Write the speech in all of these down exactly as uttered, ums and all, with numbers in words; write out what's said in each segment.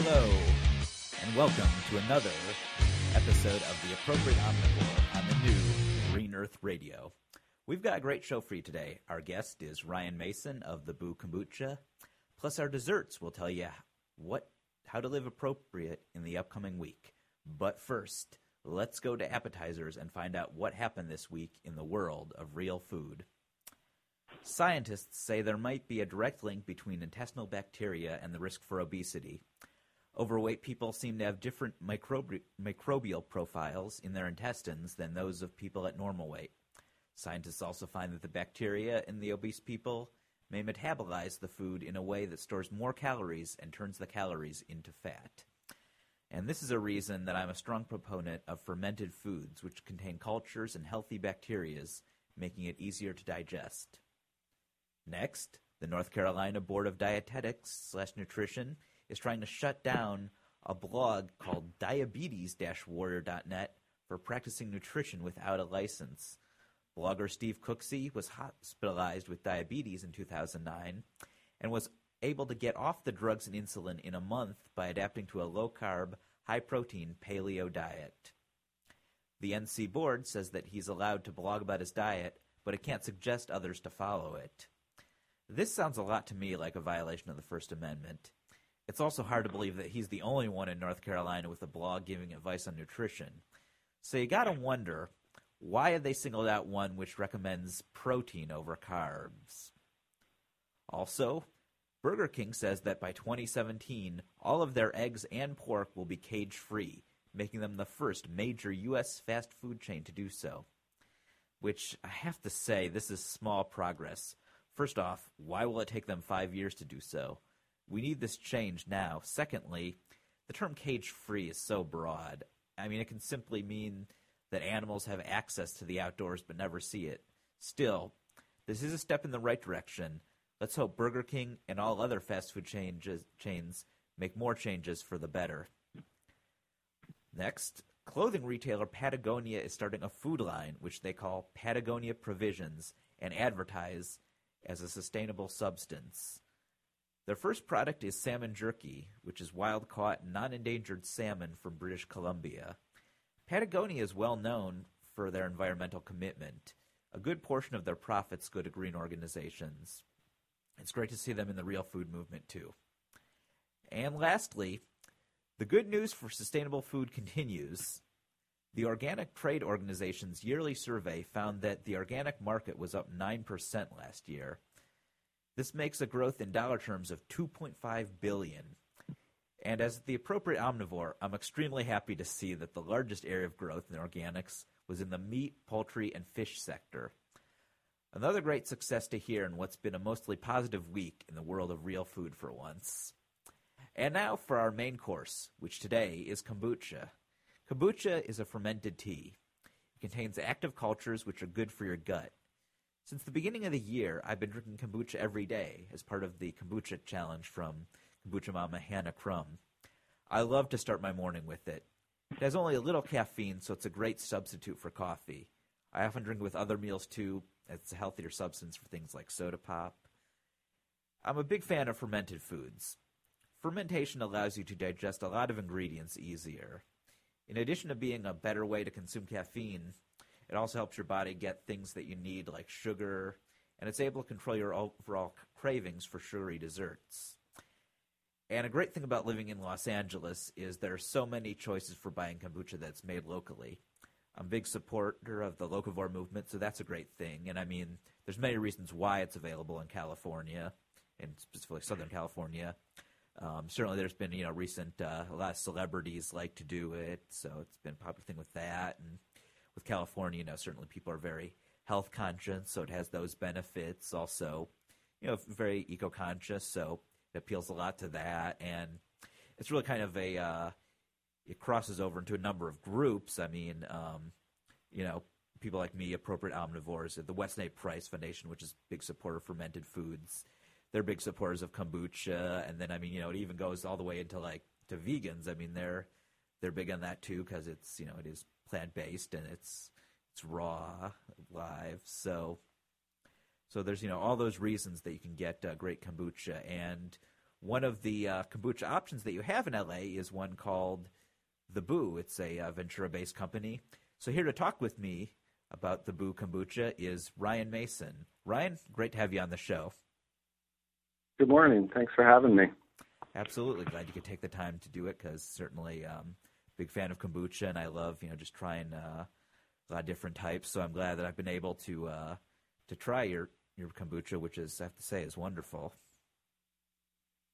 Hello, and welcome to another episode of The Appropriate Omnivore on the new Green Earth Radio. We've got a great show for you today. Our guest is Ryan Mason of The Bu Kombucha. Plus our desserts will tell you what, how to live appropriate in the upcoming week. But first, let's go to appetizers and find out what happened this week in the world of real food. Scientists say there might be a direct link between intestinal bacteria and the risk for obesity. Overweight people seem to have different microbi- microbial profiles in their intestines than those of people at normal weight. Scientists also find that the bacteria in the obese people may metabolize the food in a way that stores more calories and turns the calories into fat. And this is a reason that I'm a strong proponent of fermented foods, which contain cultures and healthy bacteria, making it easier to digest. Next, the North Carolina Board of Dietetics slash Nutrition is trying to shut down a blog called diabetes dash warrior dot net for practicing nutrition without a license. Blogger Steve Cooksey was hospitalized with diabetes in two thousand nine and was able to get off the drugs and insulin in a month by adapting to a low-carb, high-protein paleo diet. The N C board says that he's allowed to blog about his diet, but it can't suggest others to follow it. This sounds a lot to me like a violation of the First Amendment. It's also hard to believe that he's the only one in North Carolina with a blog giving advice on nutrition. So you gotta wonder, why have they singled out one which recommends protein over carbs? Also, Burger King says that by twenty seventeen, all of their eggs and pork will be cage-free, making them the first major U S fast food chain to do so. Which, I have to say, this is small progress. First off, why will it take them five years to do so? We need this change now. Secondly, the term cage-free is so broad. I mean, it can simply mean that animals have access to the outdoors but never see it. Still, this is a step in the right direction. Let's hope Burger King and all other fast food changes, chains make more changes for the better. Next, clothing retailer Patagonia is starting a food line, which they call Patagonia Provisions, and advertise as a sustainable substance. Their first product is salmon jerky, which is wild-caught, non-endangered salmon from British Columbia. Patagonia is well known for their environmental commitment. A good portion of their profits go to green organizations. It's great to see them in the real food movement, too. And lastly, the good news for sustainable food continues. The Organic Trade Organization's yearly survey found that the organic market was up nine percent last year. This makes a growth in dollar terms of two point five billion dollars. And as the appropriate omnivore, I'm extremely happy to see that the largest area of growth in organics was in the meat, poultry, and fish sector. Another great success to hear in what's been a mostly positive week in the world of real food for once. And now for our main course, which today is kombucha. Kombucha is a fermented tea. It contains active cultures which are good for your gut. Since the beginning of the year, I've been drinking kombucha every day as part of the kombucha challenge from Kombucha Mama Hannah Crum. I love to start my morning with it. It has only a little caffeine, so it's a great substitute for coffee. I often drink with other meals too. It's a healthier substance for things like soda pop. I'm a big fan of fermented foods. Fermentation allows you to digest a lot of ingredients easier. In addition to being a better way to consume caffeine, it also helps your body get things that you need like sugar, and it's able to control your overall cravings for sugary desserts. And a great thing about living in Los Angeles is there are so many choices for buying kombucha that's made locally. I'm a big supporter of the locavore movement, so that's a great thing. And I mean, there's many reasons why it's available in California, and specifically Southern California. Um, certainly there's been, you know, recent, uh, a lot of celebrities like to do it, so it's been a popular thing with that. And with California, you know, certainly people are very health conscious, so it has those benefits. Also, you know, very eco-conscious, so it appeals a lot to that, and it's really kind of a, uh, it crosses over into a number of groups. I mean, um, you know, people like me, appropriate omnivores, the Weston A. Price Foundation, which is a big supporter of fermented foods. They're big supporters of kombucha, and then, I mean, you know, it even goes all the way into, like, to vegans. I mean, they're they're big on that, too, because it's, you know, it is plant-based, and it's it's raw, live, so... So there's, you know, all those reasons that you can get uh, great kombucha. And one of the uh, kombucha options that you have in L A is one called The Bu. It's a uh, Ventura-based company. So here to talk with me about The Bu Kombucha is Ryan Mason. Ryan, great to have you on the show. Good morning. Thanks for having me. Absolutely. Glad you could take the time to do it, because certainly um big fan of kombucha, and I love, you know, just trying uh, a lot of different types. So I'm glad that I've been able to uh, to try your, your kombucha, which is, I have to say, is wonderful.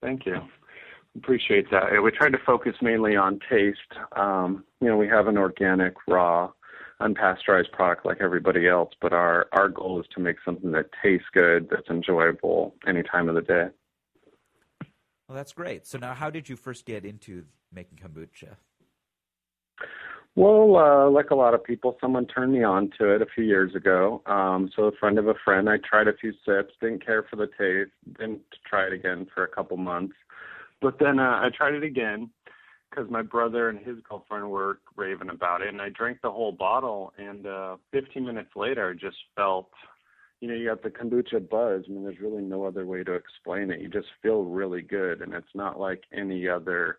Thank you. Appreciate that. We tried to focus mainly on taste. Um, you know, we have an organic, raw, unpasteurized product like everybody else, but our, our goal is to make something that tastes good, that's enjoyable any time of the day. Well, that's great. So now, how did you first get into making kombucha? Well, uh, like a lot of people, someone turned me on to it a few years ago. Um, so a friend of a friend, I tried a few sips, didn't care for the taste, didn't try it again for a couple months. But then uh, I tried it again because my brother and his girlfriend were raving about it, and I drank the whole bottle, and uh, fifteen minutes later, I just felt, you know, you got the kombucha buzz. I mean, there's really no other way to explain it. You just feel really good, and it's not like any other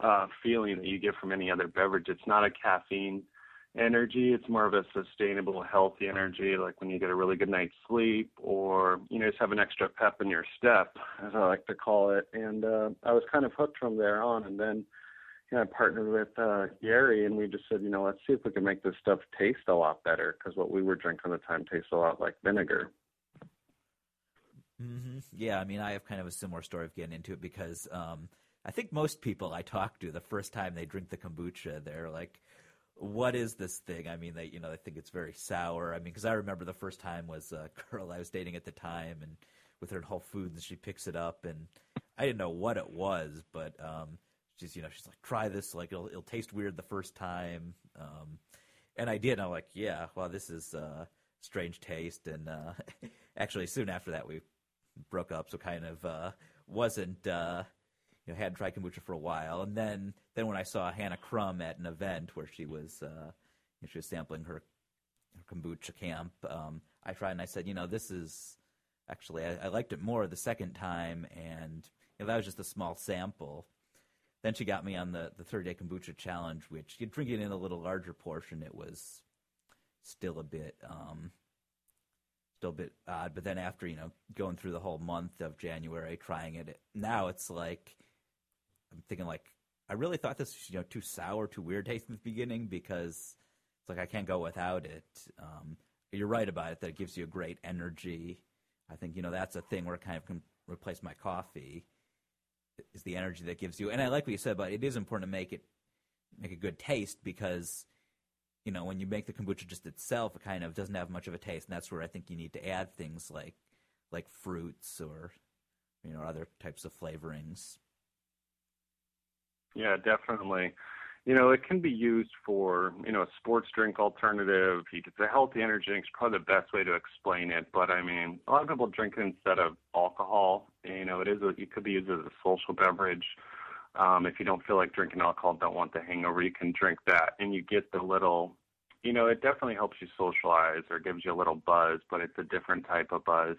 Uh, feeling that you get from any other beverage. It's not a caffeine energy. It's more of a sustainable, healthy energy, like when you get a really good night's sleep, or, you know, just have an extra pep in your step, as I like to call it. And uh, I was kind of hooked from there on. And then, you know, I partnered with uh, Gary, and we just said, you know, let's see if we can make this stuff taste a lot better, because what we were drinking at the time tastes a lot like vinegar. Mm-hmm. Yeah, I mean, I have kind of a similar story of getting into it, because um, – I think most people I talk to, the first time they drink the kombucha, they're like, what is this thing? I mean, they, you know, they think it's very sour. I mean, because I remember the first time was a girl I was dating at the time, and with her in Whole Foods, and she picks it up, and I didn't know what it was, but um, she's, you know, she's like, try this. Like, it'll, it'll taste weird the first time. Um, and I did. And I'm like, yeah, well, this is uh, strange taste. And uh, actually, soon after that, we broke up, so kind of uh, wasn't uh, – you know, hadn't tried kombucha for a while, and then, then when I saw Hannah Crum at an event where she was uh, she was sampling her, her kombucha camp, um, I tried and I said, you know, this is actually I, I liked it more the second time, and you know, that was just a small sample. Then she got me on the the thirty day kombucha challenge, which you drink it in a little larger portion. It was still a bit um, still a bit odd, but then after, you know, going through the whole month of January trying it, it now it's like, I'm thinking, like, I really thought this was, you know, too sour, too weird tasting at the beginning, because it's like I can't go without it. Um, you're right about it, that it gives you a great energy. I think, you know, that's a thing where it kind of can replace my coffee, is the energy that gives you. And I like what you said, but it is important to make it make a good taste, because, you know, when you make the kombucha just itself, it kind of doesn't have much of a taste. And that's where I think you need to add things like like fruits or, you know, other types of flavorings. Yeah, definitely. You know, it can be used for, you know, a sports drink alternative. It's a healthy energy drink. It's probably the best way to explain it. But, I mean, a lot of people drink it instead of alcohol. You know, it is a, it could be used as a social beverage. Um, if you don't feel like drinking alcohol, don't want the hangover, you can drink that. And you get the little, you know, it definitely helps you socialize or gives you a little buzz, but it's a different type of buzz.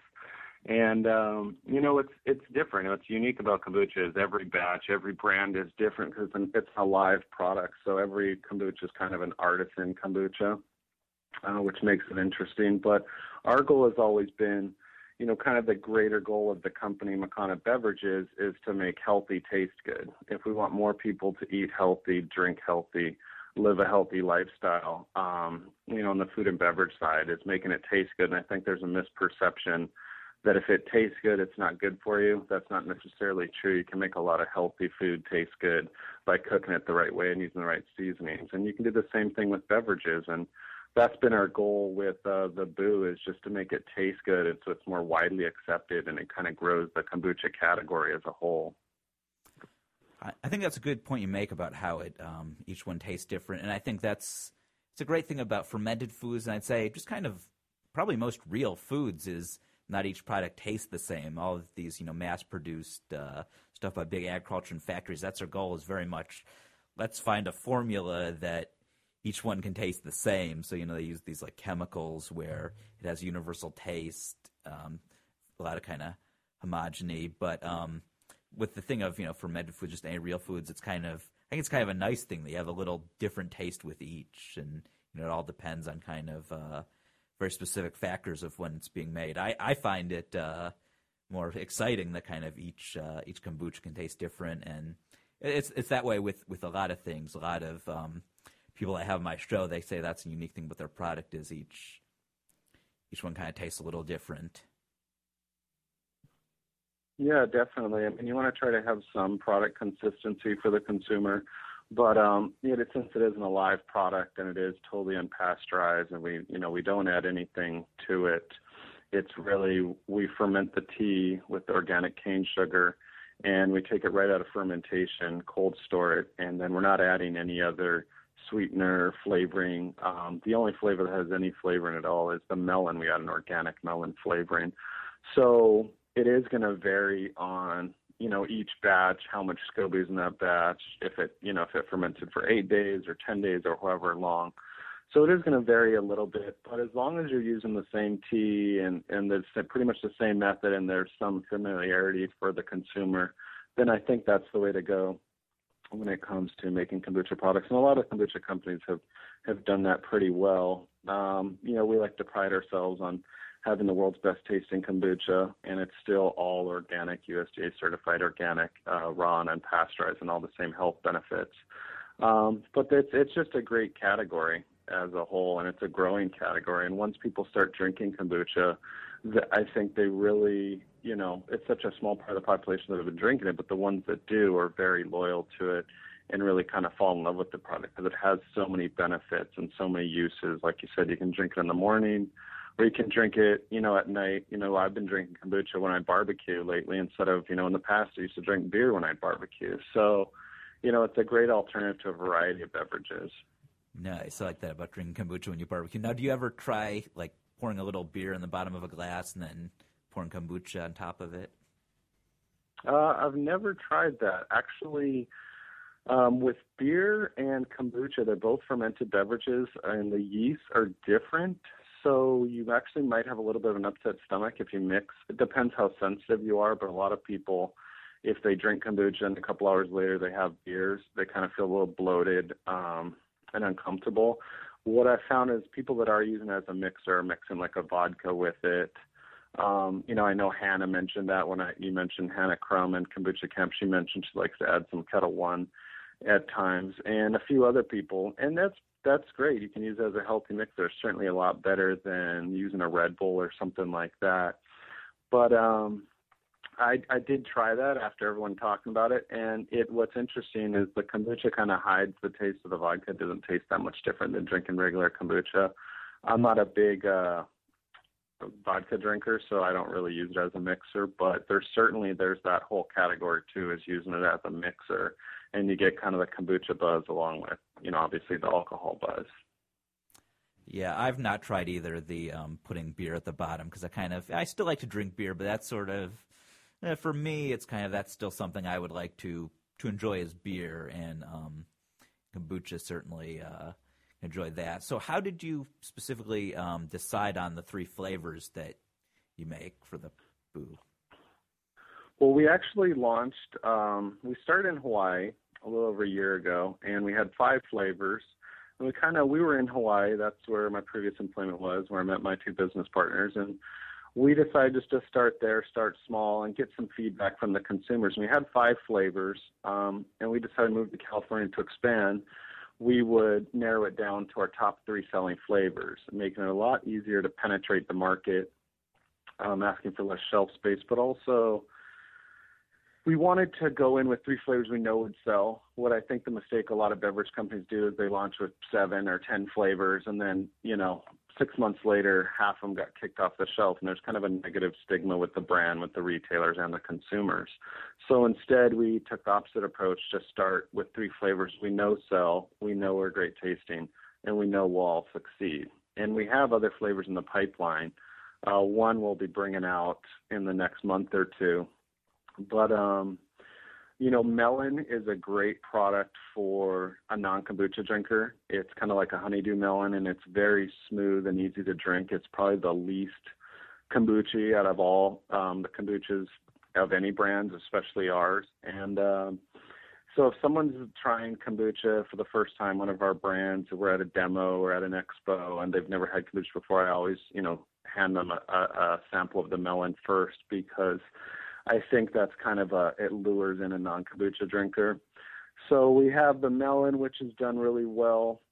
And, um, you know, it's it's different. What's unique about kombucha is every batch, every brand is different, because it's a live product. So every kombucha is kind of an artisan kombucha, uh, which makes it interesting. But our goal has always been, you know, kind of the greater goal of the company, Makana Beverages, is to make healthy taste good. If we want more people to eat healthy, drink healthy, live a healthy lifestyle, um, you know, on the food and beverage side, it's making it taste good. And I think there's a misperception that if it tastes good, it's not good for you. That's not necessarily true. You can make a lot of healthy food taste good by cooking it the right way and using the right seasonings. And you can do the same thing with beverages. And that's been our goal with uh, the Bu, is just to make it taste good. And so it's more widely accepted, and it kind of grows the kombucha category as a whole. I think that's a good point you make about how it um, each one tastes different. And I think that's it's a great thing about fermented foods. And I'd say just kind of probably most real foods is not each product tastes the same. All of these, you know, mass-produced uh, stuff by big agriculture and factories, that's their goal, is very much, let's find a formula that each one can taste the same. So, you know, they use these, like, chemicals where it has universal taste, um, a lot of kind of homogeny. But um, with the thing of, you know, fermented foods, just any real foods, it's kind of, I think it's kind of a nice thing that you have a little different taste with each. And, you know, it all depends on kind of uh, very specific factors of when it's being made. I, I find it uh, more exciting that kind of each uh, each kombucha can taste different. And it's it's that way with, with a lot of things. A lot of um, people that have my show, they say that's a unique thing, but their product is each each one kind of tastes a little different. Yeah, definitely. I mean, you want to try to have some product consistency for the consumer, but um, you know, since it isn't a live product and it is totally unpasteurized, and we, you know, we don't add anything to it. It's really, we ferment the tea with organic cane sugar, and we take it right out of fermentation, cold store it, and then we're not adding any other sweetener, flavoring. Um, the only flavor that has any flavor in it all is the melon. We add an organic melon flavoring, so. It is going to vary on, you know, each batch, how much SCOBY is in that batch, if it, you know, if it fermented for eight days or ten days or however long. So it is going to vary a little bit, but as long as you're using the same tea and, and there's pretty much the same method and there's some familiarity for the consumer, then I think that's the way to go when it comes to making kombucha products. And a lot of kombucha companies have, have done that pretty well. Um, you know, we like to pride ourselves on having the world's best tasting kombucha, and it's still all organic, U S D A certified organic, uh, raw and unpasteurized, and all the same health benefits. Um, but it's, it's just a great category as a whole, and it's a growing category. And once people start drinking kombucha, the, I think they really, you know, it's such a small part of the population that have been drinking it, but the ones that do are very loyal to it and really kind of fall in love with the product because it has so many benefits and so many uses. Like you said, you can drink it in the morning, or you can drink it, you know, at night. You know, I've been drinking kombucha when I barbecue lately instead of, you know, in the past I used to drink beer when I barbecue. So, you know, it's a great alternative to a variety of beverages. Nice. I like that about drinking kombucha when you barbecue. Now, do you ever try, like, pouring a little beer in the bottom of a glass and then pouring kombucha on top of it? Uh, I've never tried that. Actually, Um, with beer and kombucha, they're both fermented beverages, and the yeasts are different. So you actually might have a little bit of an upset stomach if you mix. It depends how sensitive you are, but a lot of people, if they drink kombucha and a couple hours later they have beers, they kind of feel a little bloated um, and uncomfortable. What I found is people that are using it as a mixer, mixing like a vodka with it. Um, you know, I know Hannah mentioned that when I, you mentioned Hannah Crum and Kombucha Camp. She mentioned she likes to add some Kettle One at times, and a few other people, and that's that's great. You can use it as a healthy mixer. It's certainly a lot better than using a Red Bull or something like that. But um, I, I did try that after everyone talking about it, and it what's interesting is the kombucha kind of hides the taste of the vodka. It doesn't taste that much different than drinking regular kombucha. I'm not a big uh, vodka drinker, so I don't really use it as a mixer, but there's certainly there's that whole category too, is using it as a mixer. And you get kind of the kombucha buzz along with, you know, obviously the alcohol buzz. Yeah, I've not tried either the um, putting beer at the bottom because I kind of – I still like to drink beer, but that's sort of eh, – for me, it's kind of – that's still something I would like to to enjoy as beer, and um, kombucha certainly uh, enjoyed that. So how did you specifically um, decide on the three flavors that you make for the Bu? Well, we actually launched, um, we started in Hawaii a little over a year ago, and we had five flavors. And we kind of, we were in Hawaii. That's where my previous employment was, where I met my two business partners. And we decided just to start there, start small, and get some feedback from the consumers. And we had five flavors, um, and we decided to move to California to expand. We would narrow it down to our top three selling flavors, making it a lot easier to penetrate the market, um, asking for less shelf space, but also... we wanted to go in with three flavors we know would sell. What I think the mistake a lot of beverage companies do is they launch with seven or ten flavors, and then, you know, six months later, half of them got kicked off the shelf, and there's kind of a negative stigma with the brand, with the retailers and the consumers. So instead, we took the opposite approach to start with three flavors we know sell, we know are great tasting, and we know will all succeed. And we have other flavors in the pipeline. Uh, one we'll be bringing out in the next month or two. But, um, you know, melon is a great product for a non-kombucha drinker. It's kind of like a honeydew melon, and it's very smooth and easy to drink. It's probably the least kombucha out of all um, the kombuchas of any brands, especially ours. And um, so if someone's trying kombucha for the first time, one of our brands, we're at a demo or at an expo, and they've never had kombucha before, I always, you know, hand them a, a sample of the melon first, because I think that's kind of a, it lures in a non-kombucha drinker. So we have the melon, which has done really well.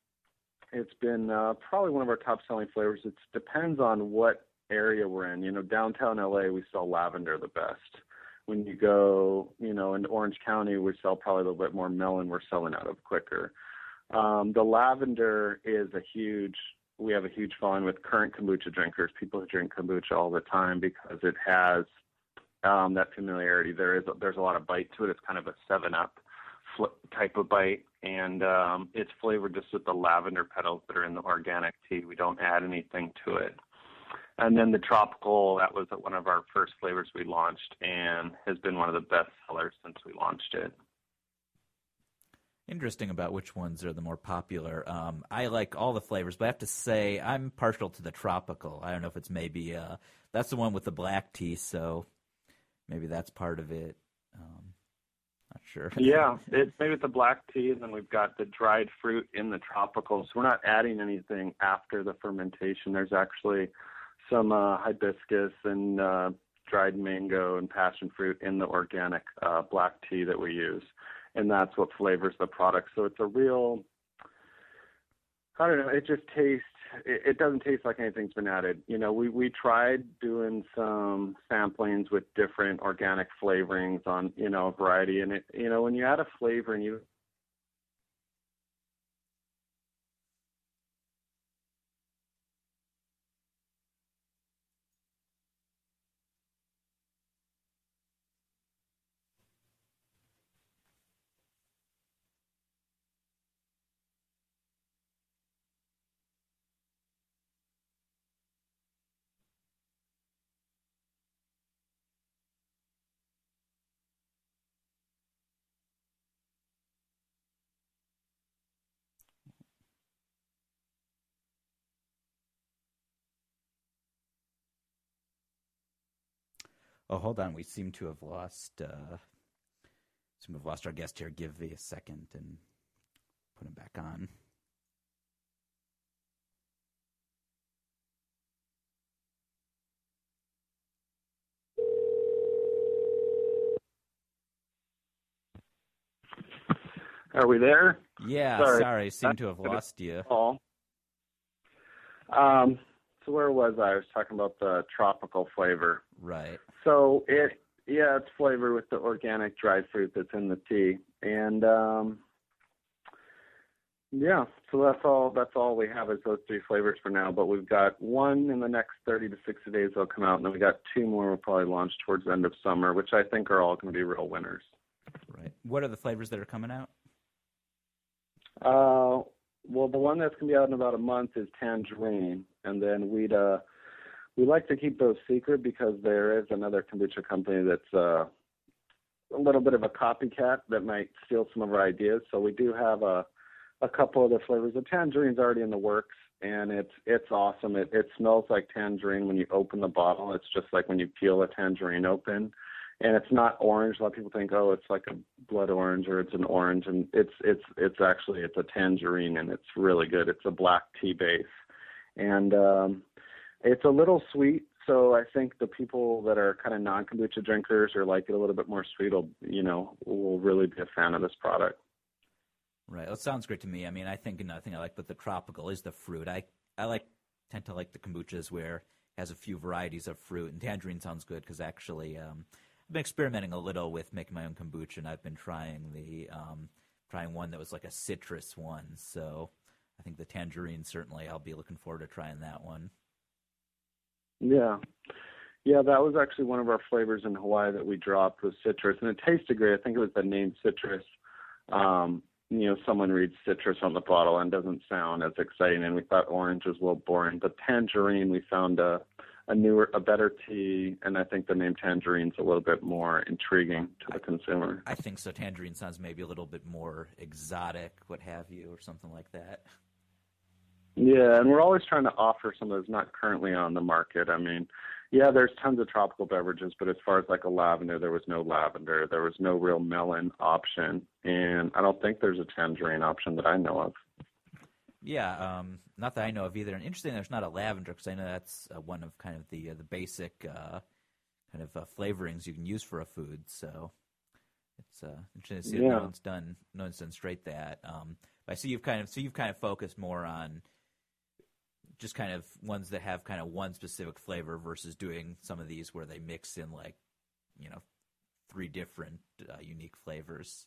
It's been uh, probably one of our top-selling flavors. It depends on what area we're in. You know, downtown L A, we sell lavender the best. When you go, you know, in Orange County, we sell probably a little bit more melon. We're selling out of quicker. Um, the lavender is a huge, we have a huge following with current kombucha drinkers, people who drink kombucha all the time, because it has um, that familiarity. There is, there's a lot of bite to it. It's kind of a seven-up type of bite, and um, it's flavored just with the lavender petals that are in the organic tea. We don't add anything to it. And then the tropical, that was one of our first flavors we launched and has been one of the best sellers since we launched it. Interesting about which ones are the more popular. Um, I like all the flavors, but I have to say I'm partial to the tropical. I don't know if it's maybe uh, that's the one with the black tea, so maybe that's part of it. Um, Not sure. Yeah, it's maybe with the black tea, and then we've got the dried fruit in the tropical. So we're not adding anything after the fermentation. There's actually some uh, hibiscus and uh, dried mango and passion fruit in the organic uh, black tea that we use, and that's what flavors the product. So it's a real, I don't know, it just tastes, it, it doesn't taste like anything's been added. You know, we, we tried doing some samplings with different organic flavorings on, you know, a variety. And, it, you know, when you add a flavor and you... Oh, hold on. We seem to have lost. Uh, seem to have lost our guest here. Give me a second and put him back on. Are we there? Yeah. Sorry, sorry. seem to have lost you. Um. So where was I? I was talking about the tropical flavor. Right. So it, yeah, it's flavored with the organic dried fruit that's in the tea, and um, yeah. So that's all. That's all we have is those three flavors for now. But we've got one in the next thirty to sixty days. They'll come out, and then we got two more. We'll probably launch towards the end of summer, which I think are all going to be real winners. Right. What are the flavors that are coming out? Uh, well, the one that's going to be out in about a month is tangerine, and then we'd. Uh, We like to keep those secret because there is another kombucha company that's uh, a little bit of a copycat that might steal some of our ideas. So we do have a, a couple other flavors. The tangerine's already in the works, and it's it's awesome. It, it smells like tangerine when you open the bottle. It's just like when you peel a tangerine open, and it's not orange. A lot of people think, oh, it's like a blood orange or it's an orange, and it's it's it's actually it's a tangerine, and it's really good. It's a black tea base, and um, it's a little sweet, so I think the people that are kind of non-kombucha drinkers or like it a little bit more sweet will, you know, will really be a fan of this product. Right. That sounds great to me. I mean, I think another thing I like about the tropical is the fruit. I, I like tend to like the kombuchas where it has a few varieties of fruit, and tangerine sounds good because actually um, I've been experimenting a little with making my own kombucha, and I've been trying the um, trying one that was like a citrus one. So I think the tangerine, certainly I'll be looking forward to trying that one. Yeah. Yeah, that was actually one of our flavors in Hawaii that we dropped was citrus, and it tasted great. I think it was the name citrus. Um, you know, someone reads citrus on the bottle and doesn't sound as exciting, and we thought orange was a little boring. But tangerine, we found a, a newer, a better tea, and I think the name tangerine's a little bit more intriguing to the I, consumer. I think so. Tangerine sounds maybe a little bit more exotic, what have you, or something like that. Yeah, and we're always trying to offer some of those not currently on the market. I mean, Yeah, there's tons of tropical beverages, but as far as like a lavender, there was no lavender. There was no real melon option, and I don't think there's a tangerine option that I know of. Yeah, um, not that I know of either. And interesting, there's not a lavender, because I know that's uh, one of kind of the uh, the basic uh, kind of uh, flavorings you can use for a food. So it's uh, interesting to see yeah. that no one's done no one's done straight that. Um, but I see you've kind of so you've kind of focused more on just kind of ones that have kind of one specific flavor versus doing some of these where they mix in like, you know, three different uh, unique flavors.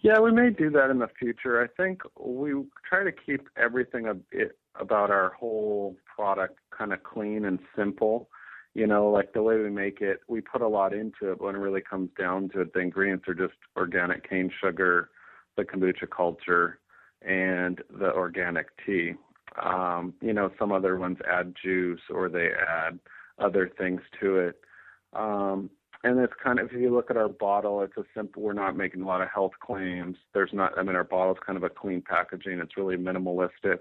Yeah, we may do that in the future. I think we try to keep everything a bit about our whole product kind of clean and simple. You know, like the way we make it, we put a lot into it, but when it really comes down to it, the ingredients are just organic cane sugar, the kombucha culture, and the organic tea. Um, you know, some other ones add juice or they add other things to it. Um, and it's kind of, if you look at our bottle, it's a simple, we're not making a lot of health claims. There's not, I mean, our bottle's kind of a clean packaging. It's really minimalistic.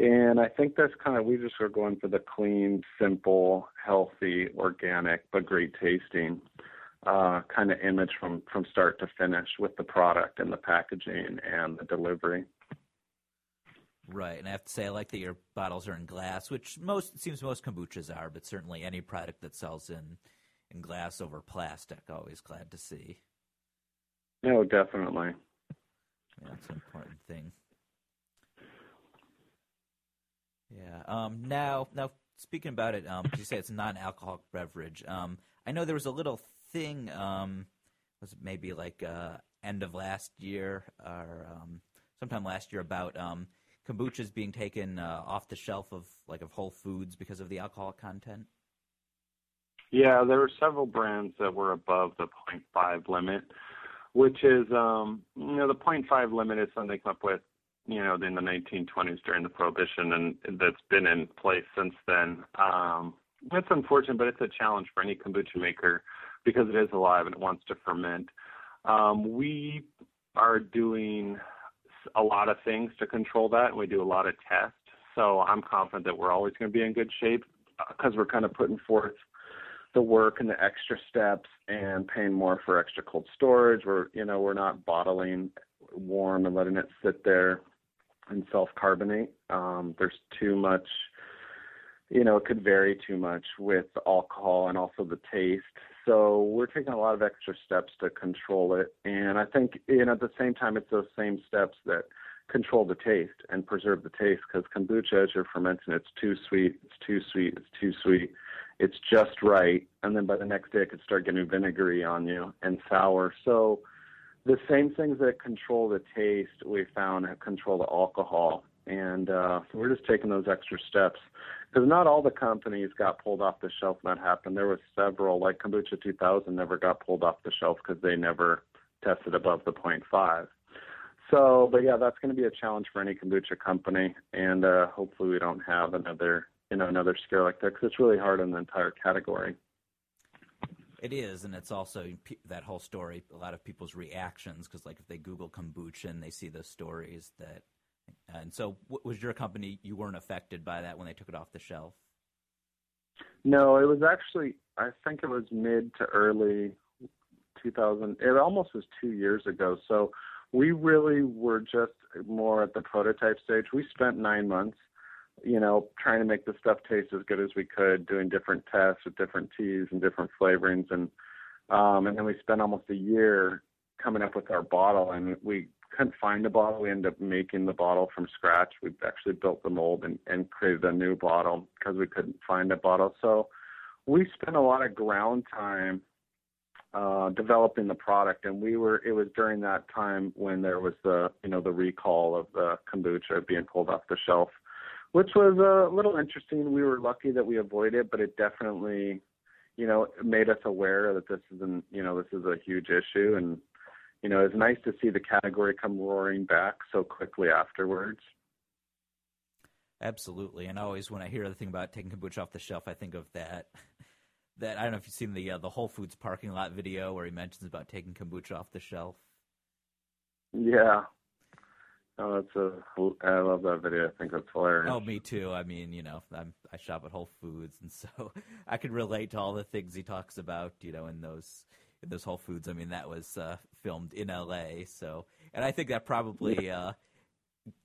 And I think that's kind of, we just are going for the clean, simple, healthy, organic, but great tasting uh, kind of image from, from start to finish with the product and the packaging and the delivery. Right, and I have to say I like that your bottles are in glass, which most it seems most kombuchas are, but certainly any product that sells in, in glass over plastic, always glad to see. No, definitely. Yeah, that's an important thing. Yeah. Um. Now, now speaking about it, um, you say it's a non-alcoholic beverage. Um. I know there was a little thing. Um. Was it maybe like uh end of last year or um sometime last year about um. kombucha is being taken uh, off the shelf of like of Whole Foods because of the alcohol content? Yeah, there were several brands that were above the point five limit, which is, um, you know, the point five limit is something they come up with, you know, in the nineteen twenties during the Prohibition, and that's been in place since then. Um, it's unfortunate, but it's a challenge for any kombucha maker because it is alive and it wants to ferment. Um, we are doing a lot of things to control that, and we do a lot of tests. So I'm confident that we're always going to be in good shape because we're kind of putting forth the work and the extra steps and paying more for extra cold storage. We're, you know, we're not bottling warm and letting it sit there and self-carbonate. Um, there's too much, you know, it could vary too much with alcohol and also the taste. So we're taking a lot of extra steps to control it. And I think, you know, at the same time, it's those same steps that control the taste and preserve the taste, because kombucha, as you're fermenting, it's too sweet, it's too sweet, it's too sweet. It's just right. And then by the next day, it could start getting vinegary on you and sour. So the same things that control the taste, we found have control the alcohol. And uh, so we're just taking those extra steps, because not all the companies got pulled off the shelf when that happened. There were several, like Kombucha two thousand never got pulled off the shelf because they never tested above the point five. So, but yeah, that's going to be a challenge for any kombucha company. And uh, hopefully we don't have another, you know, another scare like that, because it's really hard on the entire category. It is, and it's also that whole story, a lot of people's reactions, because like if they Google kombucha and they see those stories that, and so was your company, you weren't affected by that when they took it off the shelf? No, it was actually, I think it was mid to early two thousand. It almost was two years ago. So we really were just more at the prototype stage. We spent nine months, you know, trying to make the stuff taste as good as we could, doing different tests with different teas and different flavorings. And, um, and then we spent almost a year coming up with our bottle, and we couldn't find a bottle. We ended up making the bottle from scratch. We actually built the mold and, and created a new bottle because we couldn't find a bottle. So we spent a lot of ground time uh, developing the product, and we were. It was during that time when there was the, you know, the recall of the kombucha being pulled off the shelf, which was a little interesting. We were lucky that we avoided it, but it definitely, you know, made us aware that this is an, you know, this is a huge issue. And you know, it's nice to see the category come roaring back so quickly afterwards. Absolutely. And always when I hear the thing about taking kombucha off the shelf, I think of that. That I don't know if you've seen the uh, the Whole Foods parking lot video where he mentions about taking kombucha off the shelf. Yeah. Oh, that's a, I love that video. I think that's hilarious. Oh, me too. I mean, you know, I'm, I shop at Whole Foods, and so I could relate to all the things he talks about, you know, in those in those Whole Foods. I mean, that was uh, filmed in L A, so, and I think that probably uh,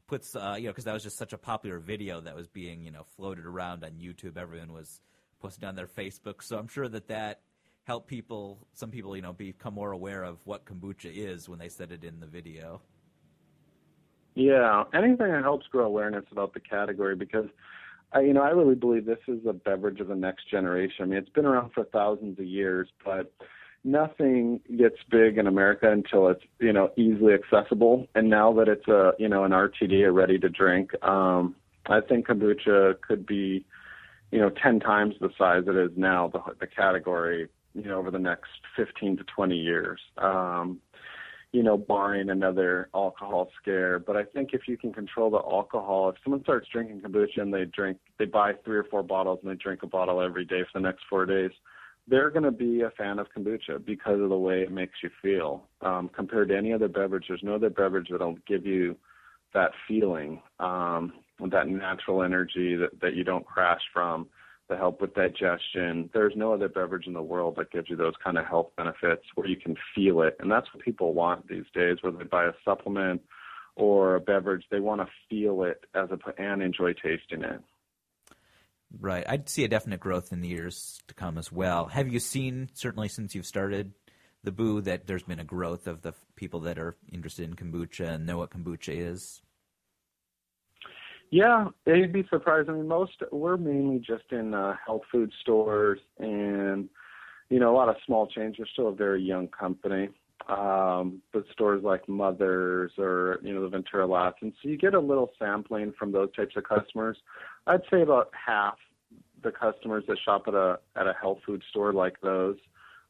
puts, uh, you know, because that was just such a popular video that was being, you know, floated around on YouTube. Everyone was posting on their Facebook, so I'm sure that that helped people, some people, you know, become more aware of what kombucha is when they said it in the video. Yeah, anything that helps grow awareness about the category, because, I, you know, I really believe this is a beverage of the next generation. I mean, it's been around for thousands of years, but nothing gets big in America until it's, you know, easily accessible. And now that it's a, you know, an R T D, a ready to drink, um, I think kombucha could be, you know, ten times the size it is now, the, the category, you know, over the next fifteen to twenty years. Um, you know, barring another alcohol scare. But I think if you can control the alcohol, if someone starts drinking kombucha and they drink, they buy three or four bottles and they drink a bottle every day for the next four days, they're going to be a fan of kombucha because of the way it makes you feel. Um, compared to any other beverage, there's no other beverage that'll give you that feeling, um, that natural energy that, that you don't crash from, the help with digestion. There's no other beverage in the world that gives you those kind of health benefits where you can feel it. And that's what people want these days, whether they buy a supplement or a beverage, they want to feel it as a, and enjoy tasting it. Right. I'd see a definite growth in the years to come as well. Have you seen, certainly since you've started the Boo, that there's been a growth of the people that are interested in kombucha and know what kombucha is? Yeah, it'd be surprising. I mean, most, we're mainly just in uh, health food stores and, you know, a lot of small chains. We're still a very young company, um, but stores like Mother's or, you know, the Ventura Lots. And so you get a little sampling from those types of customers. I'd say about half the customers that shop at a at a health food store like those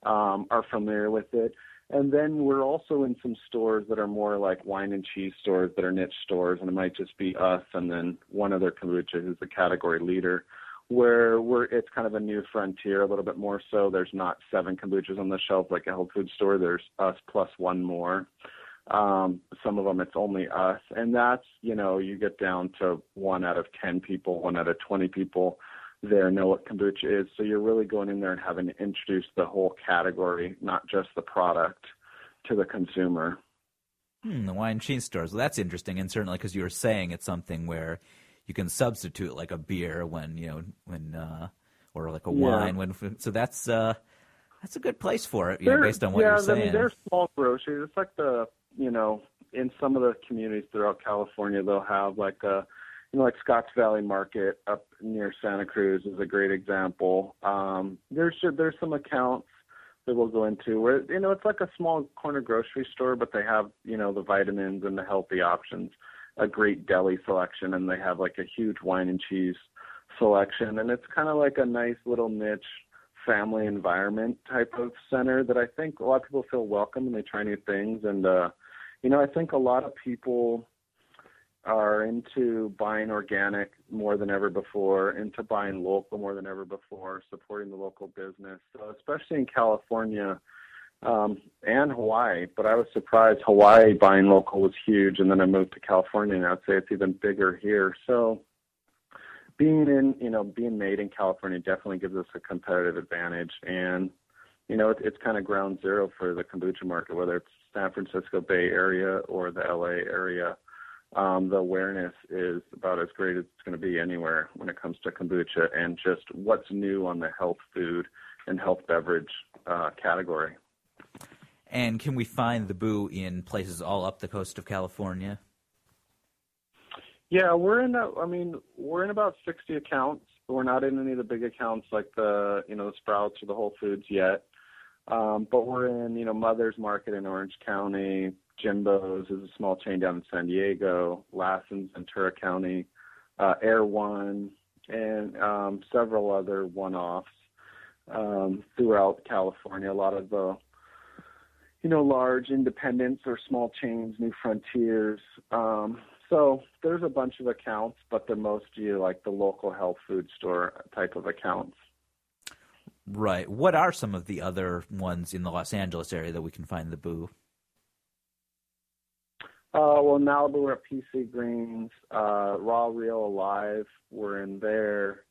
um, are familiar with it. And then we're also in some stores that are more like wine and cheese stores that are niche stores, and it might just be us and then one other kombucha who's the category leader, where we're, it's kind of a new frontier a little bit more so. There's not seven kombuchas on the shelf like a health food store. There's us plus one more. Um, some of them it's only us. And that's, you know, you get down to one out of ten people, one out of twenty people there know what kombucha is. So you're really going in there and having to introduce the whole category, not just the product, to the consumer. Hmm, the wine and cheese stores. Well, that's interesting. And certainly because you were saying it's something where you can substitute like a beer when, you know, when, uh, or like a yeah. wine. when. So that's, uh, that's a good place for it, you there, know, based on what yeah, you're saying. Yeah, I mean, they're small groceries. It's like the, you know, in some of the communities throughout California, they'll have like a, you know, like Scotts Valley Market up near Santa Cruz is a great example. Um, there's there's some accounts that we'll go into where, you know, it's like a small corner grocery store, but they have, you know, the vitamins and the healthy options, a great deli selection, and they have like a huge wine and cheese selection. And it's kind of like a nice little niche family environment type of center that I think a lot of people feel welcome and they try new things. And, uh, you know, I think a lot of people are into buying organic more than ever before, into buying local more than ever before, supporting the local business. So especially in California um, and Hawaii, but I was surprised Hawaii buying local was huge, and then I moved to California, and I'd say it's even bigger here. So being in, you know, being made in California definitely gives us a competitive advantage, and you know, it, it's kind of ground zero for the kombucha market, whether it's San Francisco Bay Area or the L A area. Um, the awareness is about as great as it's going to be anywhere when it comes to kombucha and just what's new on the health food and health beverage uh, category. And can we find the Boo in places all up the coast of California? Yeah, we're in. A, I mean, we're in about sixty accounts. But we're not in any of the big accounts like the, you know, the Sprouts or the Whole Foods yet. Um, but we're in, you know, Mother's Market in Orange County. Jimbo's is a small chain down in San Diego, Lassen's, Ventura County, uh, Air One, and um, several other one-offs um, throughout California. A lot of the, you know, large independents or small chains, New Frontiers. Um, so there's a bunch of accounts, but they're mostly like the local health food store type of accounts. Right. What are some of the other ones in the Los Angeles area that we can find the Boo? Uh, well, Malibu, we're at P C Greens. Uh, Raw, Real, Alive, we're in there.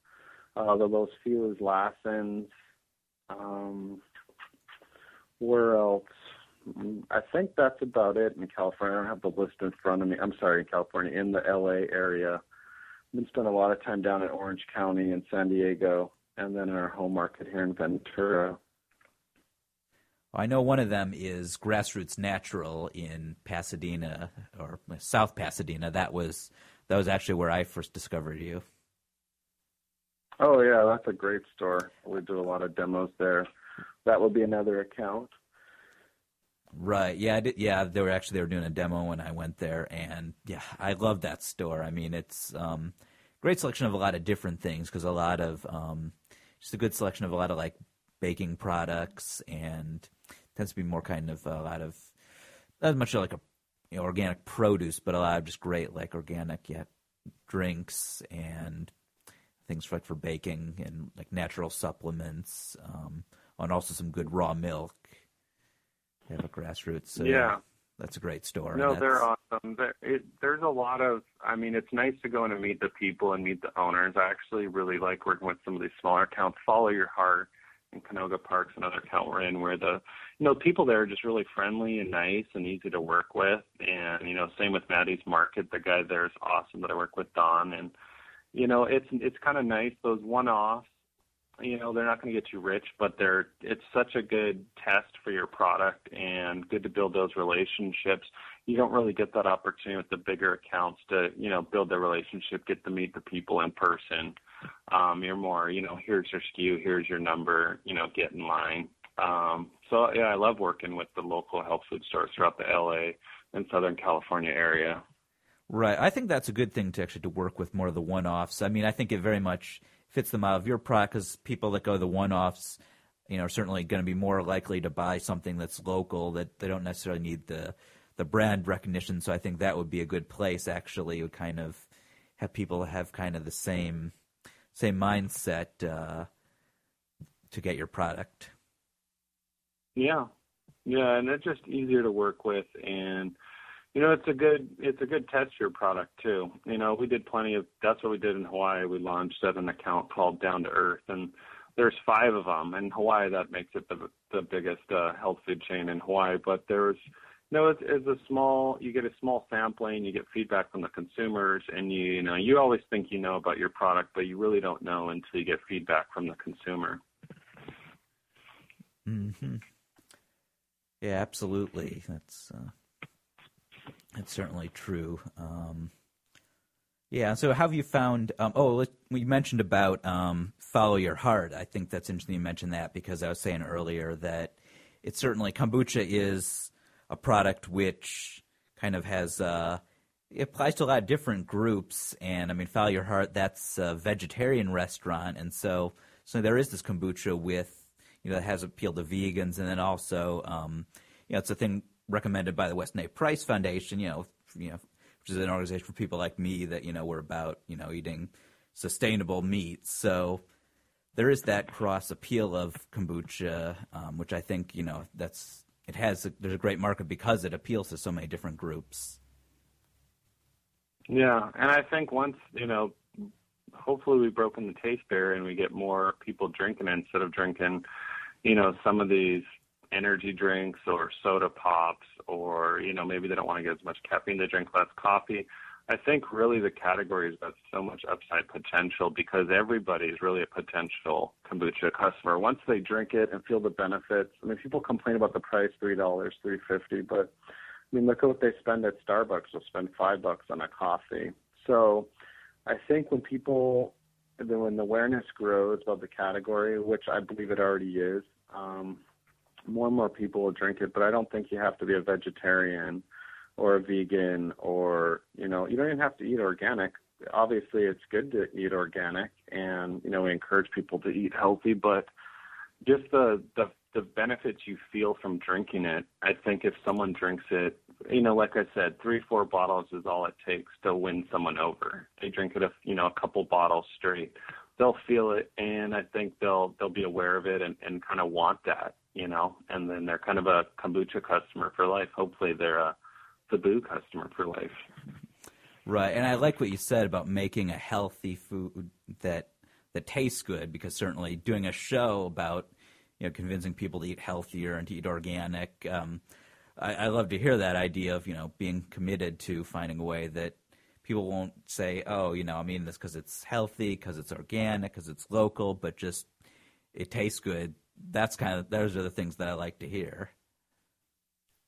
Uh, the Los Feliz, Lassen's. Um, where else? I think that's about it in California. I don't have the list in front of me. I'm sorry, in California, in the L A area. I've been spending a lot of time down in Orange County and San Diego, and then in our home market here in Ventura. I know one of them is Grassroots Natural in Pasadena, or South Pasadena. That was that was actually where I first discovered you. Oh, yeah, that's a great store. We do a lot of demos there. That would be another account. Right. Yeah, I did, yeah, they were actually they were doing a demo when I went there, and yeah, I love that store. I mean, it's um great selection of a lot of different things, because a lot of um, just a good selection of a lot of like baking products, and tends to be more kind of a lot of not as much like a you know, organic produce, but a lot of just great like organic yeah, drinks and things for, like for baking, and like natural supplements, um, and also some good raw milk. They have a Grassroots. So yeah, that's a great store. No, they're awesome. There, it, there's a lot of, I mean, it's nice to go in and meet the people and meet the owners. I actually really like working with some of these smaller accounts. Follow Your Heart in Canoga Park's another account we're in, where the, you know, people there are just really friendly and nice and easy to work with. And, you know, same with Maddie's Market. The guy there is awesome that I work with, Don. And, you know, it's, it's kind of nice. Those one-offs, you know, they're not going to get you rich, but they're, it's such a good test for your product and good to build those relationships. You don't really get that opportunity with the bigger accounts to, you know, build the relationship, get to meet the people in person. Um, you're more, you know, here's your S K U, here's your number, you know, get in line. Um, so, yeah, I love working with the local health food stores throughout the L A and Southern California area. Right. I think that's a good thing to actually to work with more of the one-offs. I mean, I think it very much fits the model of your product, because people that go the one-offs, you know, are certainly going to be more likely to buy something that's local, that they don't necessarily need the the brand recognition. So I think that would be a good place, actually, to kind of have people have kind of the same – same mindset uh, to get your product. Yeah. Yeah, and it's just easier to work with, and you know, it's a good it's a good test for your product too. You know, we did plenty of that's what we did in Hawaii. We launched an account called Down to Earth, and there's five of them in Hawaii. That makes it the the biggest uh, health food chain in Hawaii, but there's No, it's, it's a small, you get a small sampling, you get feedback from the consumers, and you, you know, you always think you know about your product, but you really don't know until you get feedback from the consumer. Mm-hmm. Yeah, absolutely. That's, uh, that's certainly true. Um, yeah. So how have you found, um, oh, let, we mentioned about um, Follow Your Heart. I think that's interesting you mentioned that, because I was saying earlier that it's certainly, kombucha is a product which kind of has uh, it applies to a lot of different groups, and I mean, Follow Your Heart, that's a vegetarian restaurant, and so so there is this kombucha with you know that has appeal to vegans, and then also um, you know it's a thing recommended by the Weston A. Price Foundation, you know you know which is an organization for people like me that you know we're about you know eating sustainable meat, so. There is that cross appeal of kombucha, um, which I think you know that's. It has a, there's a great market because it appeals to so many different groups. Yeah, and I think once, you know, hopefully we've broken the taste barrier and we get more people drinking it instead of drinking, you know, some of these energy drinks or soda pops, or, you know, maybe they don't want to get as much caffeine, they drink less coffee. I think really the category has got so much upside potential, because everybody is really a potential kombucha customer. Once they drink it and feel the benefits, I mean, people complain about the price, three dollars, three fifty, but I mean, look at what they spend at Starbucks. They'll spend five bucks on a coffee. So I think when people, when the awareness grows about the category, which I believe it already is, um, more and more people will drink it, but I don't think you have to be a vegetarian or a vegan, or, you know, you don't even have to eat organic. Obviously, it's good to eat organic, and, you know, we encourage people to eat healthy, but just the, the, the benefits you feel from drinking it, I think if someone drinks it, you know, like I said, three, four bottles is all it takes to win someone over. They drink it, a, you know, a couple bottles straight. They'll feel it, and I think they'll they'll be aware of it and, and kind of want that, you know, and then they're kind of a kombucha customer for life. Hopefully they're a the Boo customer for life. Right, and I like what you said about making a healthy food that that tastes good, because certainly doing a show about, you know, convincing people to eat healthier and to eat organic, um, I, I love to hear that idea of, you know, being committed to finding a way that people won't say, oh, you know, I'm eating this because it's healthy, because it's organic, because it's local, but just it tastes good. That's kind of, those are the things that I like to hear.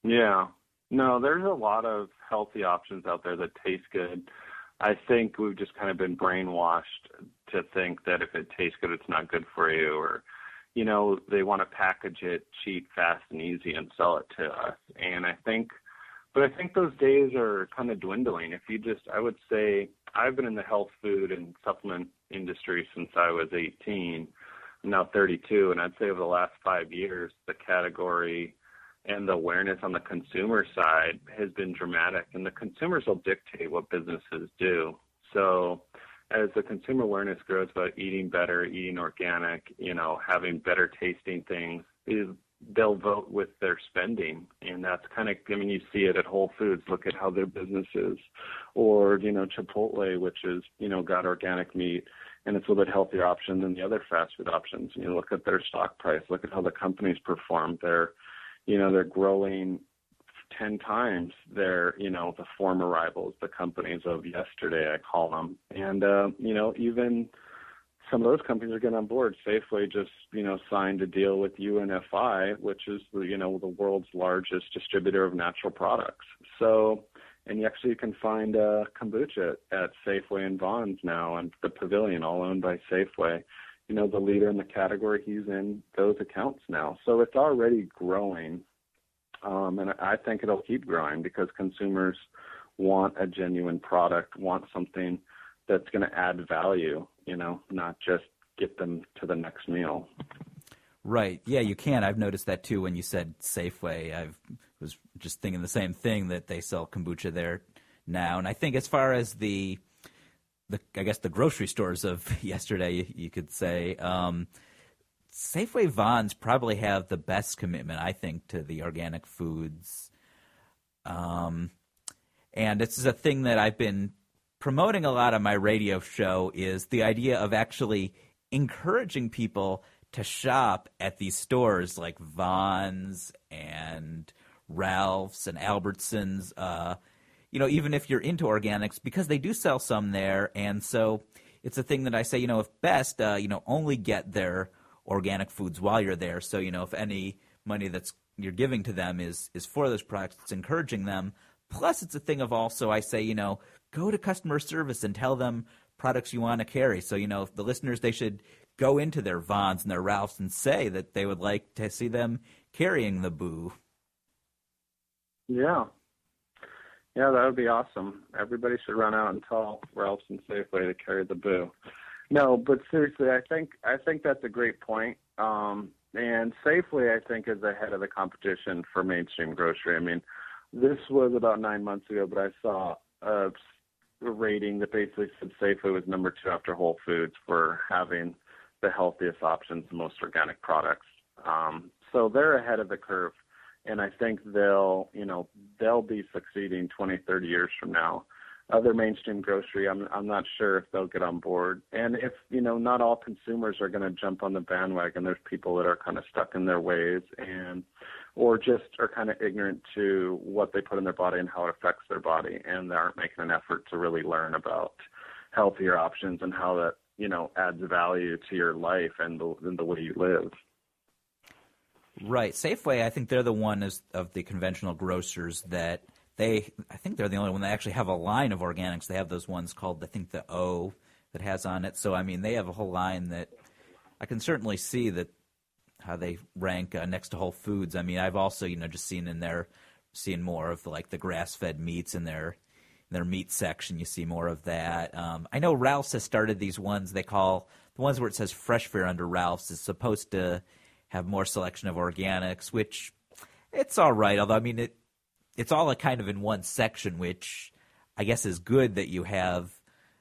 Yeah. No, there's a lot of healthy options out there that taste good. I think we've just kind of been brainwashed to think that if it tastes good, it's not good for you, or, you know, they want to package it cheap, fast, and easy and sell it to us. And I think, but I think those days are kind of dwindling. If you just, I would say, I've been in the health food and supplement industry since I was eighteen. I'm now thirty-two, and I'd say over the last five years, the category and the awareness on the consumer side has been dramatic, and the consumers will dictate what businesses do. So as the consumer awareness grows about eating better, eating organic, you know, having better tasting things, is they'll vote with their spending. And that's kind of, I mean, you see it at Whole Foods, look at how their business is, or, you know, Chipotle, which is, you know, got organic meat, and it's a little bit healthier option than the other fast food options. And you look at their stock price, look at how the companies perform. They're, you know, they're growing ten times their, you know, the former rivals, the companies of yesterday, I call them. And, uh, you know, even some of those companies are getting on board. Safeway just, you know, signed a deal with U N F I, which is, you know, the world's largest distributor of natural products. So, and you actually can find uh, kombucha at Safeway and Vons now, and the Pavilion, all owned by Safeway. You know, the leader in the category, he's in those accounts now. So it's already growing, um, and I think it'll keep growing because consumers want a genuine product, want something that's going to add value, you know, not just get them to the next meal. Right. Yeah, you can. I've noticed that, too, when you said Safeway. I was just thinking the same thing, that they sell kombucha there now. And I think as far as the, the I guess, the grocery stores of yesterday, you, you could say, um, Safeway, Vons probably have the best commitment, I think, to the organic foods. Um, and this is a thing that I've been promoting a lot on my radio show, is the idea of actually encouraging people to shop at these stores like Vons and Ralph's and Albertsons, uh, you know, even if you're into organics, because they do sell some there. And so it's a thing that I say, you know, if best, uh, you know, only get their organic foods while you're there. So, you know, if any money that's you're giving to them is, is for those products, it's encouraging them. Plus, it's a thing of also, I say, you know, go to customer service and tell them products you want to carry. So, you know, the listeners, they should go into their Vons and their Ralphs and say that they would like to see them carrying the Boo. Yeah. Yeah, that would be awesome. Everybody should run out and tell Ralph's and Safeway to carry the Boo. No, but seriously, I think I think that's a great point. Um, and Safeway, I think, is ahead of the competition for mainstream grocery. I mean, this was about nine months ago, but I saw a rating that basically said Safeway was number two after Whole Foods for having the healthiest options, the most organic products. Um, so they're ahead of the curve, and I think they'll, you know, they'll be succeeding twenty, thirty years from now. Other mainstream grocery, I'm, I'm not sure if they'll get on board. And if, you know, not all consumers are going to jump on the bandwagon. There's people that are kind of stuck in their ways and, or just are kind of ignorant to what they put in their body and how it affects their body. And they aren't making an effort to really learn about healthier options and how that, you know, adds value to your life and the, and the way you live. Right. Safeway, I think they're the one is, of the conventional grocers that they, I think they're the only one that actually have a line of organics. They have those ones called, I think, the O that has on it. So, I mean, they have a whole line that I can certainly see that how they rank uh, next to Whole Foods. I mean, I've also, you know, just seen in there, seen more of the, like the grass-fed meats in there. Their meat section, you see more of that. Um, I know Ralph's has started these ones they call, the ones where it says fresh fare under Ralph's is supposed to have more selection of organics, which it's all right. Although, I mean, it it's all a kind of in one section, which I guess is good that you have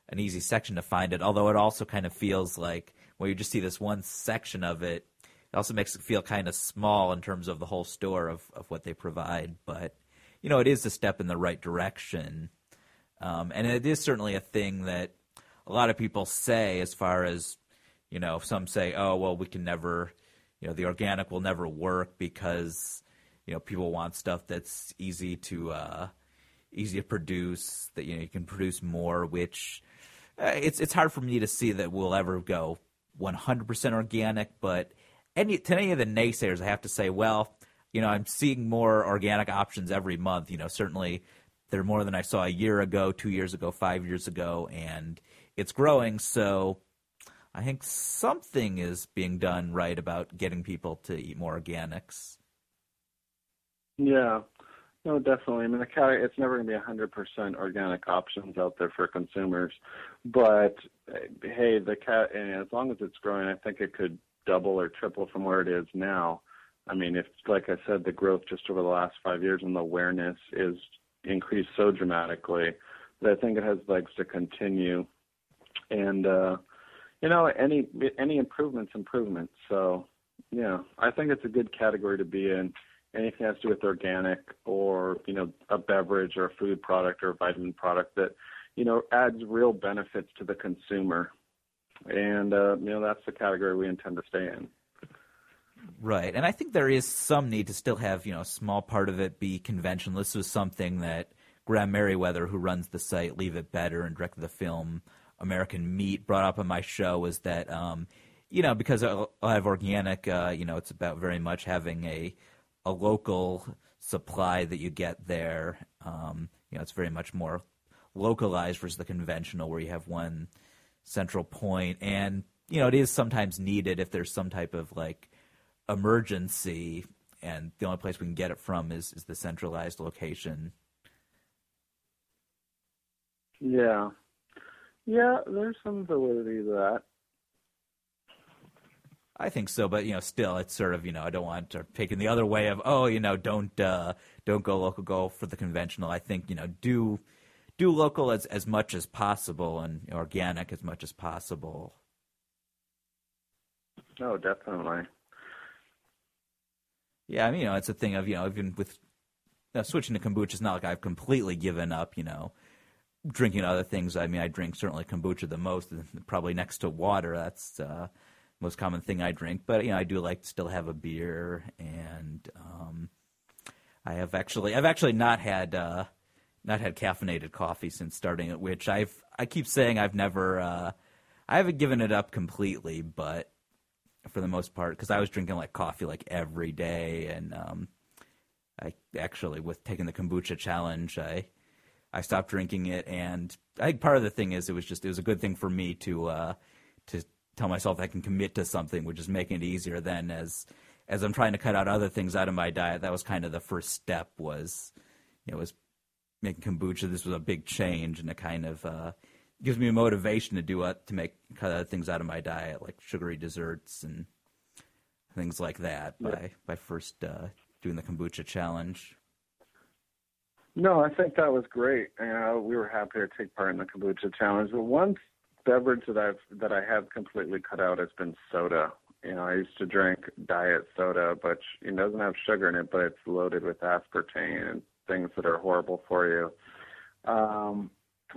an easy section to find it. Although it also kind of feels like, well, you just see this one section of it. It also makes it feel kind of small in terms of the whole store of, of what they provide, but you know, it is a step in the right direction. Um, and it is certainly a thing that a lot of people say as far as, you know, some say, oh, well, we can never, you know, the organic will never work because, you know, people want stuff that's easy to uh, easy to produce, that, you know, you can produce more, which uh, it's it's hard for me to see that we'll ever go one hundred percent organic. But any, to any of the naysayers, I have to say, well, you know, I'm seeing more organic options every month. You know, certainly there are more than I saw a year ago, two years ago, five years ago, and it's growing. So I think something is being done right about getting people to eat more organics. Yeah, no, definitely. I mean, it's never going to be one hundred percent organic options out there for consumers. But, hey, the cat, and as long as it's growing, I think it could double or triple from where it is now. I mean, if, like I said, the growth just over the last five years and the awareness is increased so dramatically that I think it has legs to continue. And, uh, you know, any any improvement's improvement. So, yeah, I think it's a good category to be in. Anything that has to do with organic or, you know, a beverage or a food product or a vitamin product that, you know, adds real benefits to the consumer. And, uh, you know, that's the category we intend to stay in. Right. And I think there is some need to still have, you know, a small part of it be conventional. This was something that Graham Merriweather, who runs the site Leave It Better and directed the film American Meat, brought up on my show, is that, um, you know, because I have organic, uh, you know, it's about very much having a, a local supply that you get there. Um, you know, it's very much more localized versus the conventional where you have one central point. And, you know, it is sometimes needed if there's some type of, like, emergency, and the only place we can get it from is, is the centralized location. Yeah. Yeah, there's some validity to that. I think so, but, you know, still, it's sort of, you know, I don't want to take in the other way of, oh, you know, don't uh, don't go local, go for the conventional. I think, you know, do do local as, as much as possible and organic as much as possible. Oh, definitely. Yeah, I mean, you know, it's a thing of, you know, even with you know, switching to kombucha, it's not like I've completely given up, you know, drinking other things. I mean, I drink certainly kombucha the most, probably next to water. That's the uh, most common thing I drink. But, you know, I do like to still have a beer. And um, I have actually, I've actually not had, uh, not had caffeinated coffee since starting it, which I've, I keep saying I've never, uh, I haven't given it up completely, but for the most part, because I was drinking, like, coffee, like, every day, and um, I actually, with taking the kombucha challenge, I I stopped drinking it, and I think part of the thing is it was just, it was a good thing for me to uh, to tell myself I can commit to something, which is making it easier then as as I'm trying to cut out other things out of my diet. That was kind of the first step was, you know, was making kombucha. This was a big change, and it kind of uh, gives me motivation to do it, to make cut other things out of my diet, like sugary desserts and things like that. By yeah. by first uh, doing the kombucha challenge. No, I think that was great. Uh, we were happy to take part in the kombucha challenge. But one beverage that I've that I have completely cut out has been soda. You know, I used to drink diet soda, but it doesn't have sugar in it, but it's loaded with aspartame and things that are horrible for you. Um,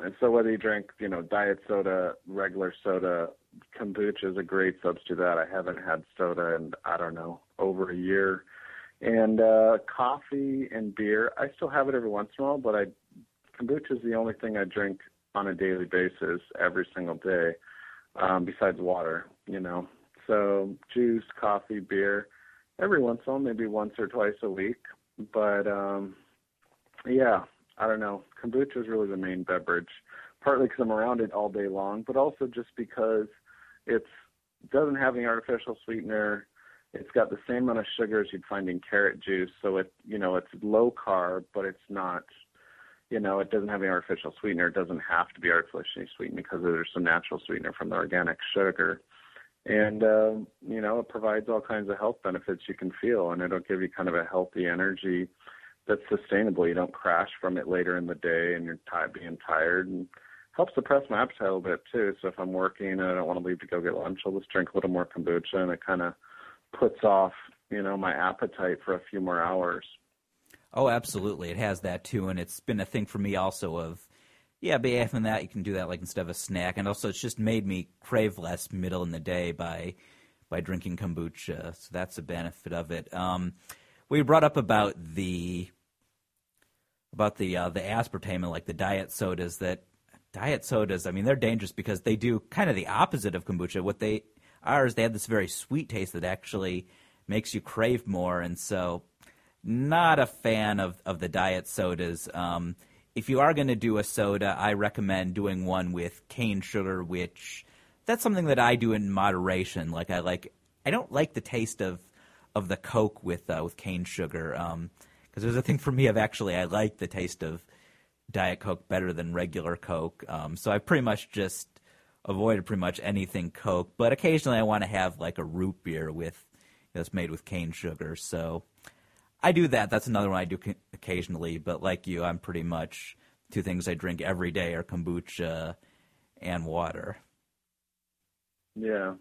And so whether you drink, you know, diet soda, regular soda, kombucha is a great substitute to that. I haven't had soda in, I don't know, over a year. And uh, coffee and beer, I still have it every once in a while, but I, kombucha is the only thing I drink on a daily basis every single day, um, besides water, you know. So juice, coffee, beer, every once in a while, maybe once or twice a week. But, um, yeah. I don't know. Kombucha is really the main beverage, partly because I'm around it all day long, but also just because it doesn't have any artificial sweetener. It's got the same amount of sugar as you'd find in carrot juice, so it, you know, it's low carb, but it's not, you know, it doesn't have any artificial sweetener. It doesn't have to be artificially sweetened because there's some natural sweetener from the organic sugar, and uh, you know, it provides all kinds of health benefits you can feel, and it'll give you kind of a healthy energy that's sustainable. You don't crash from it later in the day and you're t- being tired, and helps suppress my appetite a little bit too. So if I'm working and I don't want to leave to go get lunch, I'll just drink a little more kombucha, and it kind of puts off, you know, my appetite for a few more hours. Oh, absolutely. It has that too, and it's been a thing for me also of, yeah, but after that, you can do that like instead of a snack. And also it's just made me crave less middle in the day by by drinking kombucha, so that's a benefit of it. Um, we brought up about the about the uh, the aspartame and like the diet sodas that diet sodas, I mean, they're dangerous because they do kind of the opposite of kombucha. What they are is they have this very sweet taste that actually makes you crave more, and so not a fan of, of the diet sodas. Um, if you are going to do a soda, I recommend doing one with cane sugar, which that's something that I do in moderation. Like I like, I don't like the taste of, of the Coke with uh, with cane sugar, because um, there's a thing for me of actually I like the taste of Diet Coke better than regular Coke. Um, so I pretty much just avoided pretty much anything Coke, but occasionally I want to have like a root beer with that's made with cane sugar. So I do that. That's another one I do occasionally, but like you, I'm pretty much two things I drink every day are kombucha and water. Yeah.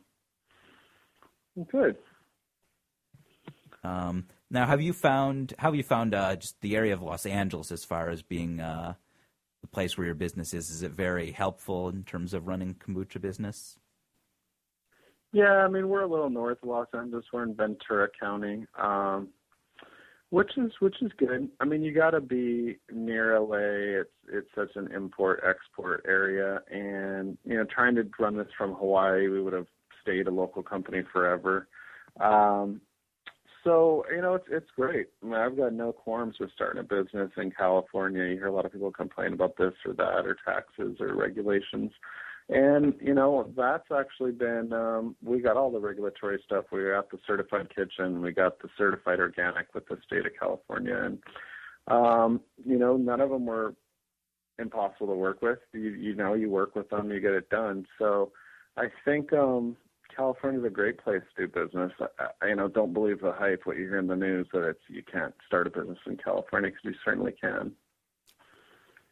Good. Um, now, have you found how have you found uh, just the area of Los Angeles as far as being uh, the place where your business is? Is it very helpful in terms of running kombucha business? Yeah, I mean, we're a little north of Los Angeles. We're in Ventura County, um, which is which is good. I mean, you got to be near L A. It's it's such an import-export area, and you know, trying to run this from Hawaii, we would have stayed a local company forever. Um, So, you know, it's it's great. I mean, I've got no qualms with starting a business in California. You hear a lot of people complain about this or that or taxes or regulations. And, you know, that's actually been um, – we got all the regulatory stuff. We got the certified kitchen. We got the certified organic with the state of California. And, um, you know, none of them were impossible to work with. You, you know, you work with them, you get it done. So I think um, – California is a great place to do business. I, you know, don't believe the hype, what you hear in the news, that it's you can't start a business in California, because you certainly can.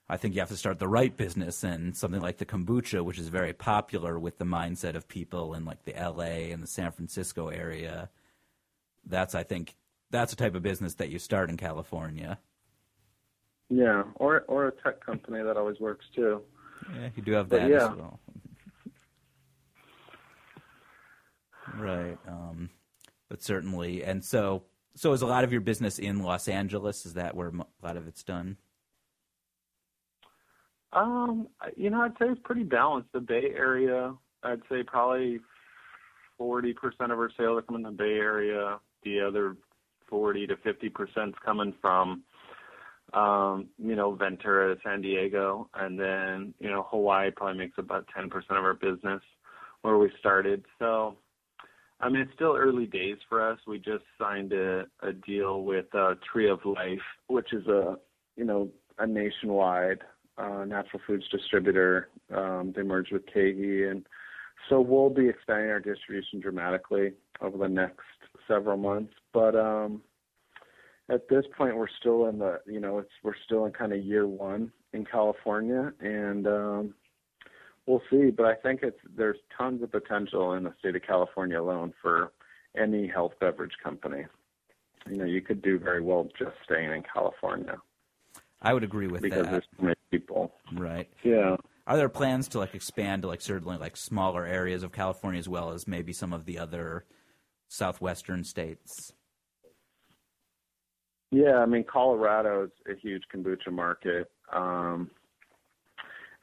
I think you have to start the right business, and something like the kombucha, which is very popular with the mindset of people in like the L A and the San Francisco area. That's, I think, that's a type of business that you start in California. Yeah, or or a tech company that always works too. Yeah, you do have that yeah. as well. Right, um, but certainly, and so so is a lot of your business in Los Angeles? Is that where a lot of it's done? Um, you know, I'd say it's pretty balanced. The Bay Area, I'd say probably forty percent of our sales are coming in the Bay Area. The other forty to fifty percent is coming from, um, you know, Ventura, San Diego, and then, you know, Hawaii probably makes about ten percent of our business where we started, so... I mean, it's still early days for us. We just signed a, a deal with uh, Tree of Life, which is a you know a nationwide uh, natural foods distributor. Um, they merged with K E, and so we'll be expanding our distribution dramatically over the next several months. But um, at this point, we're still in the you know it's we're still in kind of year one in California, and um, we'll see, but I think it's there's tons of potential in the state of California alone for any health beverage company. You know, you could do very well just staying in California. I would agree with that. Because there's so many people. Right. Yeah. Are there plans to, like, expand to, like, certainly, like, smaller areas of California as well as maybe some of the other southwestern states? Yeah, I mean, Colorado is a huge kombucha market. Um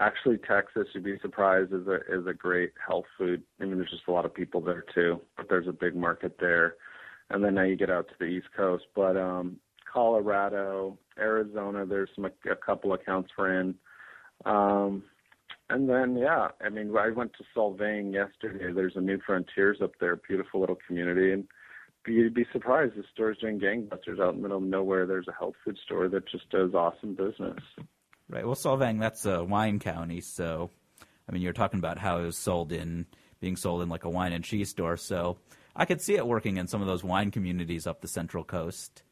Actually, Texas, you'd be surprised, is a is a great health food. I mean, there's just a lot of people there too, but there's a big market there. And then now you get out to the East Coast, but um, Colorado, Arizona, there's some a, a couple accounts we're in. Um, and then yeah, I mean, I went to Solvang yesterday. There's a New Frontiers up there, beautiful little community, and you'd be surprised the store's doing gangbusters out in the middle of nowhere. There's a health food store that just does awesome business. Right. Well, Solvang, that's a wine county. So, I mean, you're talking about how it was sold in, being sold in like a wine and cheese store. So I could see it working in some of those wine communities up the Central Coast.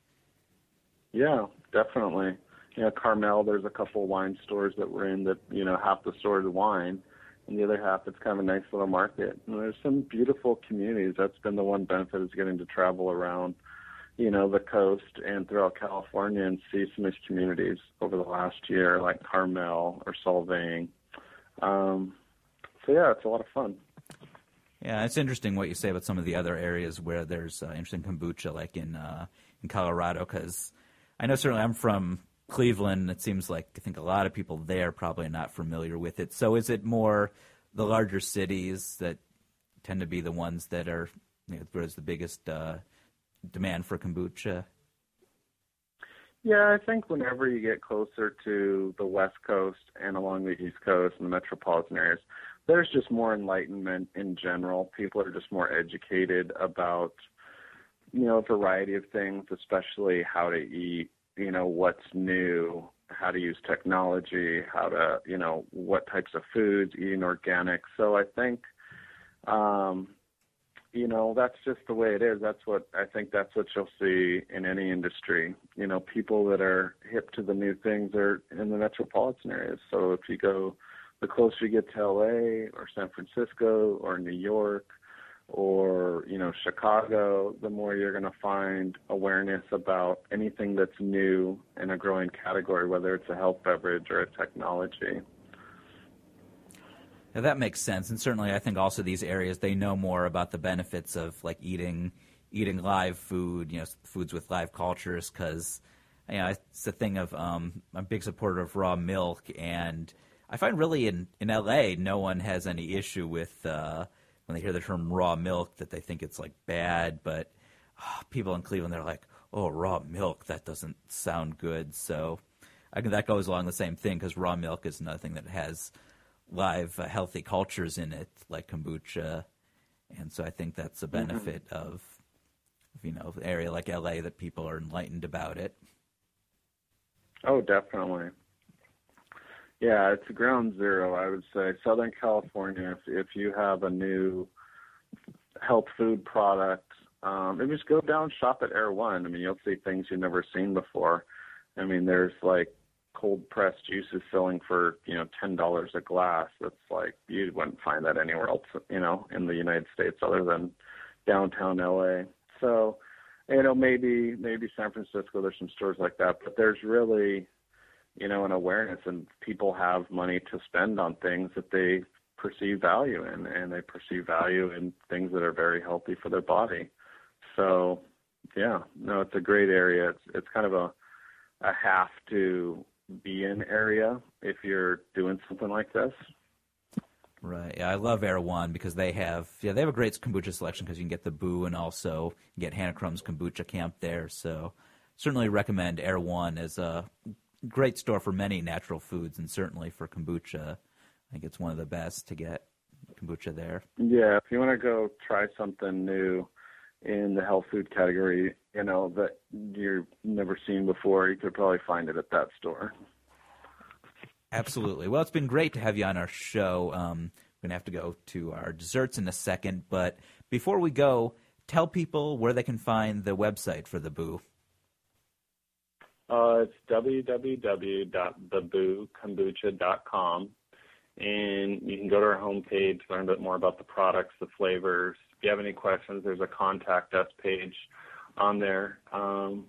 Yeah, definitely. You know, Carmel, there's a couple of wine stores that we're in that, you know, half the store is wine and the other half, it's kind of a nice little market. And there's some beautiful communities. That's been the one benefit is getting to travel around you know, the coast and throughout California and see some of these communities over the last year, like Carmel or Solvang. Um, so, yeah, it's a lot of fun. Yeah, it's interesting what you say about some of the other areas where there's uh, interesting kombucha, like in uh, in Colorado, because I know certainly I'm from Cleveland. It seems like I think a lot of people there probably are not familiar with it. So is it more the larger cities that tend to be the ones that are, you know, where's the biggest uh, demand for kombucha? Yeah, I think whenever you get closer to the West Coast and along the East Coast and the metropolitan areas, there's just more enlightenment in general. People are just more educated about, you know, a variety of things, especially how to eat, you know, what's new, how to use technology, how to, you know, what types of foods, eating organic. So I think, um, you know, that's just the way it is. That's what I think that's what you'll see in any industry. You know, people that are hip to the new things are in the metropolitan areas. So if you go, the closer you get to L A or San Francisco or New York or, you know, Chicago, the more you're going to find awareness about anything that's new in a growing category, whether it's a health beverage or a technology. Now, that makes sense. And certainly I think also these areas, they know more about the benefits of, like, eating eating live food, you know, foods with live cultures, because, you know, it's a thing of um, I'm a big supporter of raw milk, and I find really in, in L A no one has any issue with uh, when they hear the term raw milk that they think it's like bad, but oh, people in Cleveland, they're like, oh, raw milk, that doesn't sound good. So I can, that goes along the same thing, because raw milk is nothing that has live uh, healthy cultures in it like kombucha. And so I think that's a benefit mm-hmm. of, you know, an area like L A that people are enlightened about it. Oh, definitely. Yeah, it's ground zero, I would say. Southern California, if, if you have a new health food product, um, and just go down, shop at Air One. I mean, you'll see things you've never seen before. I mean, there's like cold-pressed juices selling for, you know, ten dollars a glass. That's like, you wouldn't find that anywhere else, you know, in the United States other than downtown L A. So, you know, maybe maybe San Francisco, there's some stores like that, but there's really, you know, an awareness, and people have money to spend on things that they perceive value in, and they perceive value in things that are very healthy for their body. So, yeah, no, it's a great area. It's it's kind of a a have to be in area if you're doing something like this. Right. Yeah, I love Air One because they have yeah they have a great kombucha selection, because you can get the Bu and also get Hannah Crum's kombucha camp there. So certainly recommend Air One as a great store for many natural foods, and certainly for kombucha. I think it's one of the best to get kombucha there. Yeah, if you want to go try something new in the health food category, you know, that you've never seen before, you could probably find it at that store. Absolutely. Well, it's been great to have you on our show. Um, we're going to have to go to our desserts in a second, but before we go, tell people where they can find the website for the Bu. Uh, it's w w w dot the bu kombucha dot com, and you can go to our homepage, learn a bit more about the products, the flavors. If you have any questions, there's a contact us page on there. Um,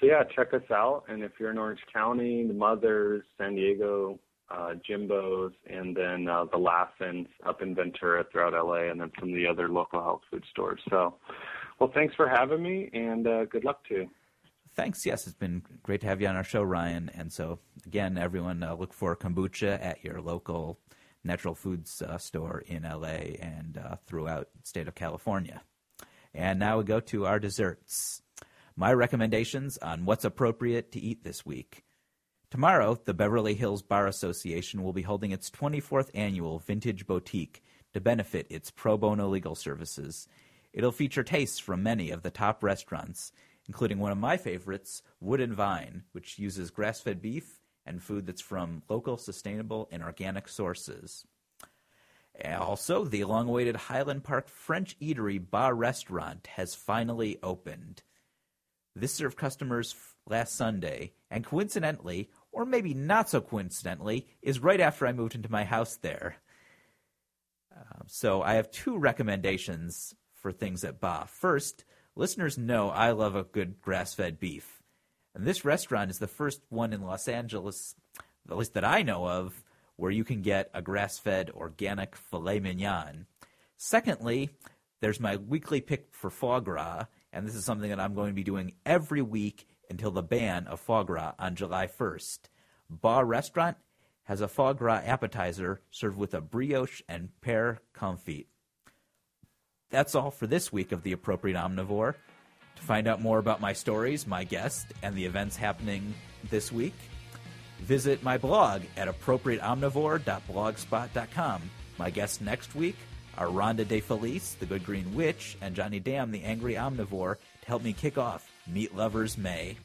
so, yeah, check us out. And if you're in Orange County, the Mother's, San Diego, uh, Jimbo's, and then uh, the Lassen's up in Ventura throughout L A, and then some of the other local health food stores. So, well, thanks for having me, and uh, good luck to you. Thanks. Yes, it's been great to have you on our show, Ryan. And so, again, everyone uh, look for kombucha at your local natural foods uh, store in L A and uh, throughout the state of California. And now we go to our desserts. My recommendations on what's appropriate to eat this week. Tomorrow, the Beverly Hills Bar Association will be holding its twenty-fourth annual Vintage Boutique to benefit its pro bono legal services. It'll feature tastes from many of the top restaurants, including one of my favorites, Wood and Vine, which uses grass-fed beef and food that's from local, sustainable, and organic sources. Also, the long-awaited Highland Park French Eatery Ba Restaurant has finally opened. This served customers last Sunday, and coincidentally, or maybe not so coincidentally, is right after I moved into my house there. Uh, so I have two recommendations for things at Ba. First, Listeners know I love a good grass-fed beef. And this restaurant is the first one in Los Angeles, at least that I know of, where you can get a grass-fed organic filet mignon. Secondly, there's my weekly pick for foie gras, and this is something that I'm going to be doing every week until the ban of foie gras on July first. Ba Restaurant has a foie gras appetizer served with a brioche and pear confit. That's all for this week of The Appropriate Omnivore. To find out more about my stories, my guest, and the events happening this week, visit my blog at appropriate omnivore dot blogspot dot com. My guests next week are Rhonda DeFelice, the Good Green Witch, and Johnny Dam, the Angry Omnivore, to help me kick off Meat Lovers May.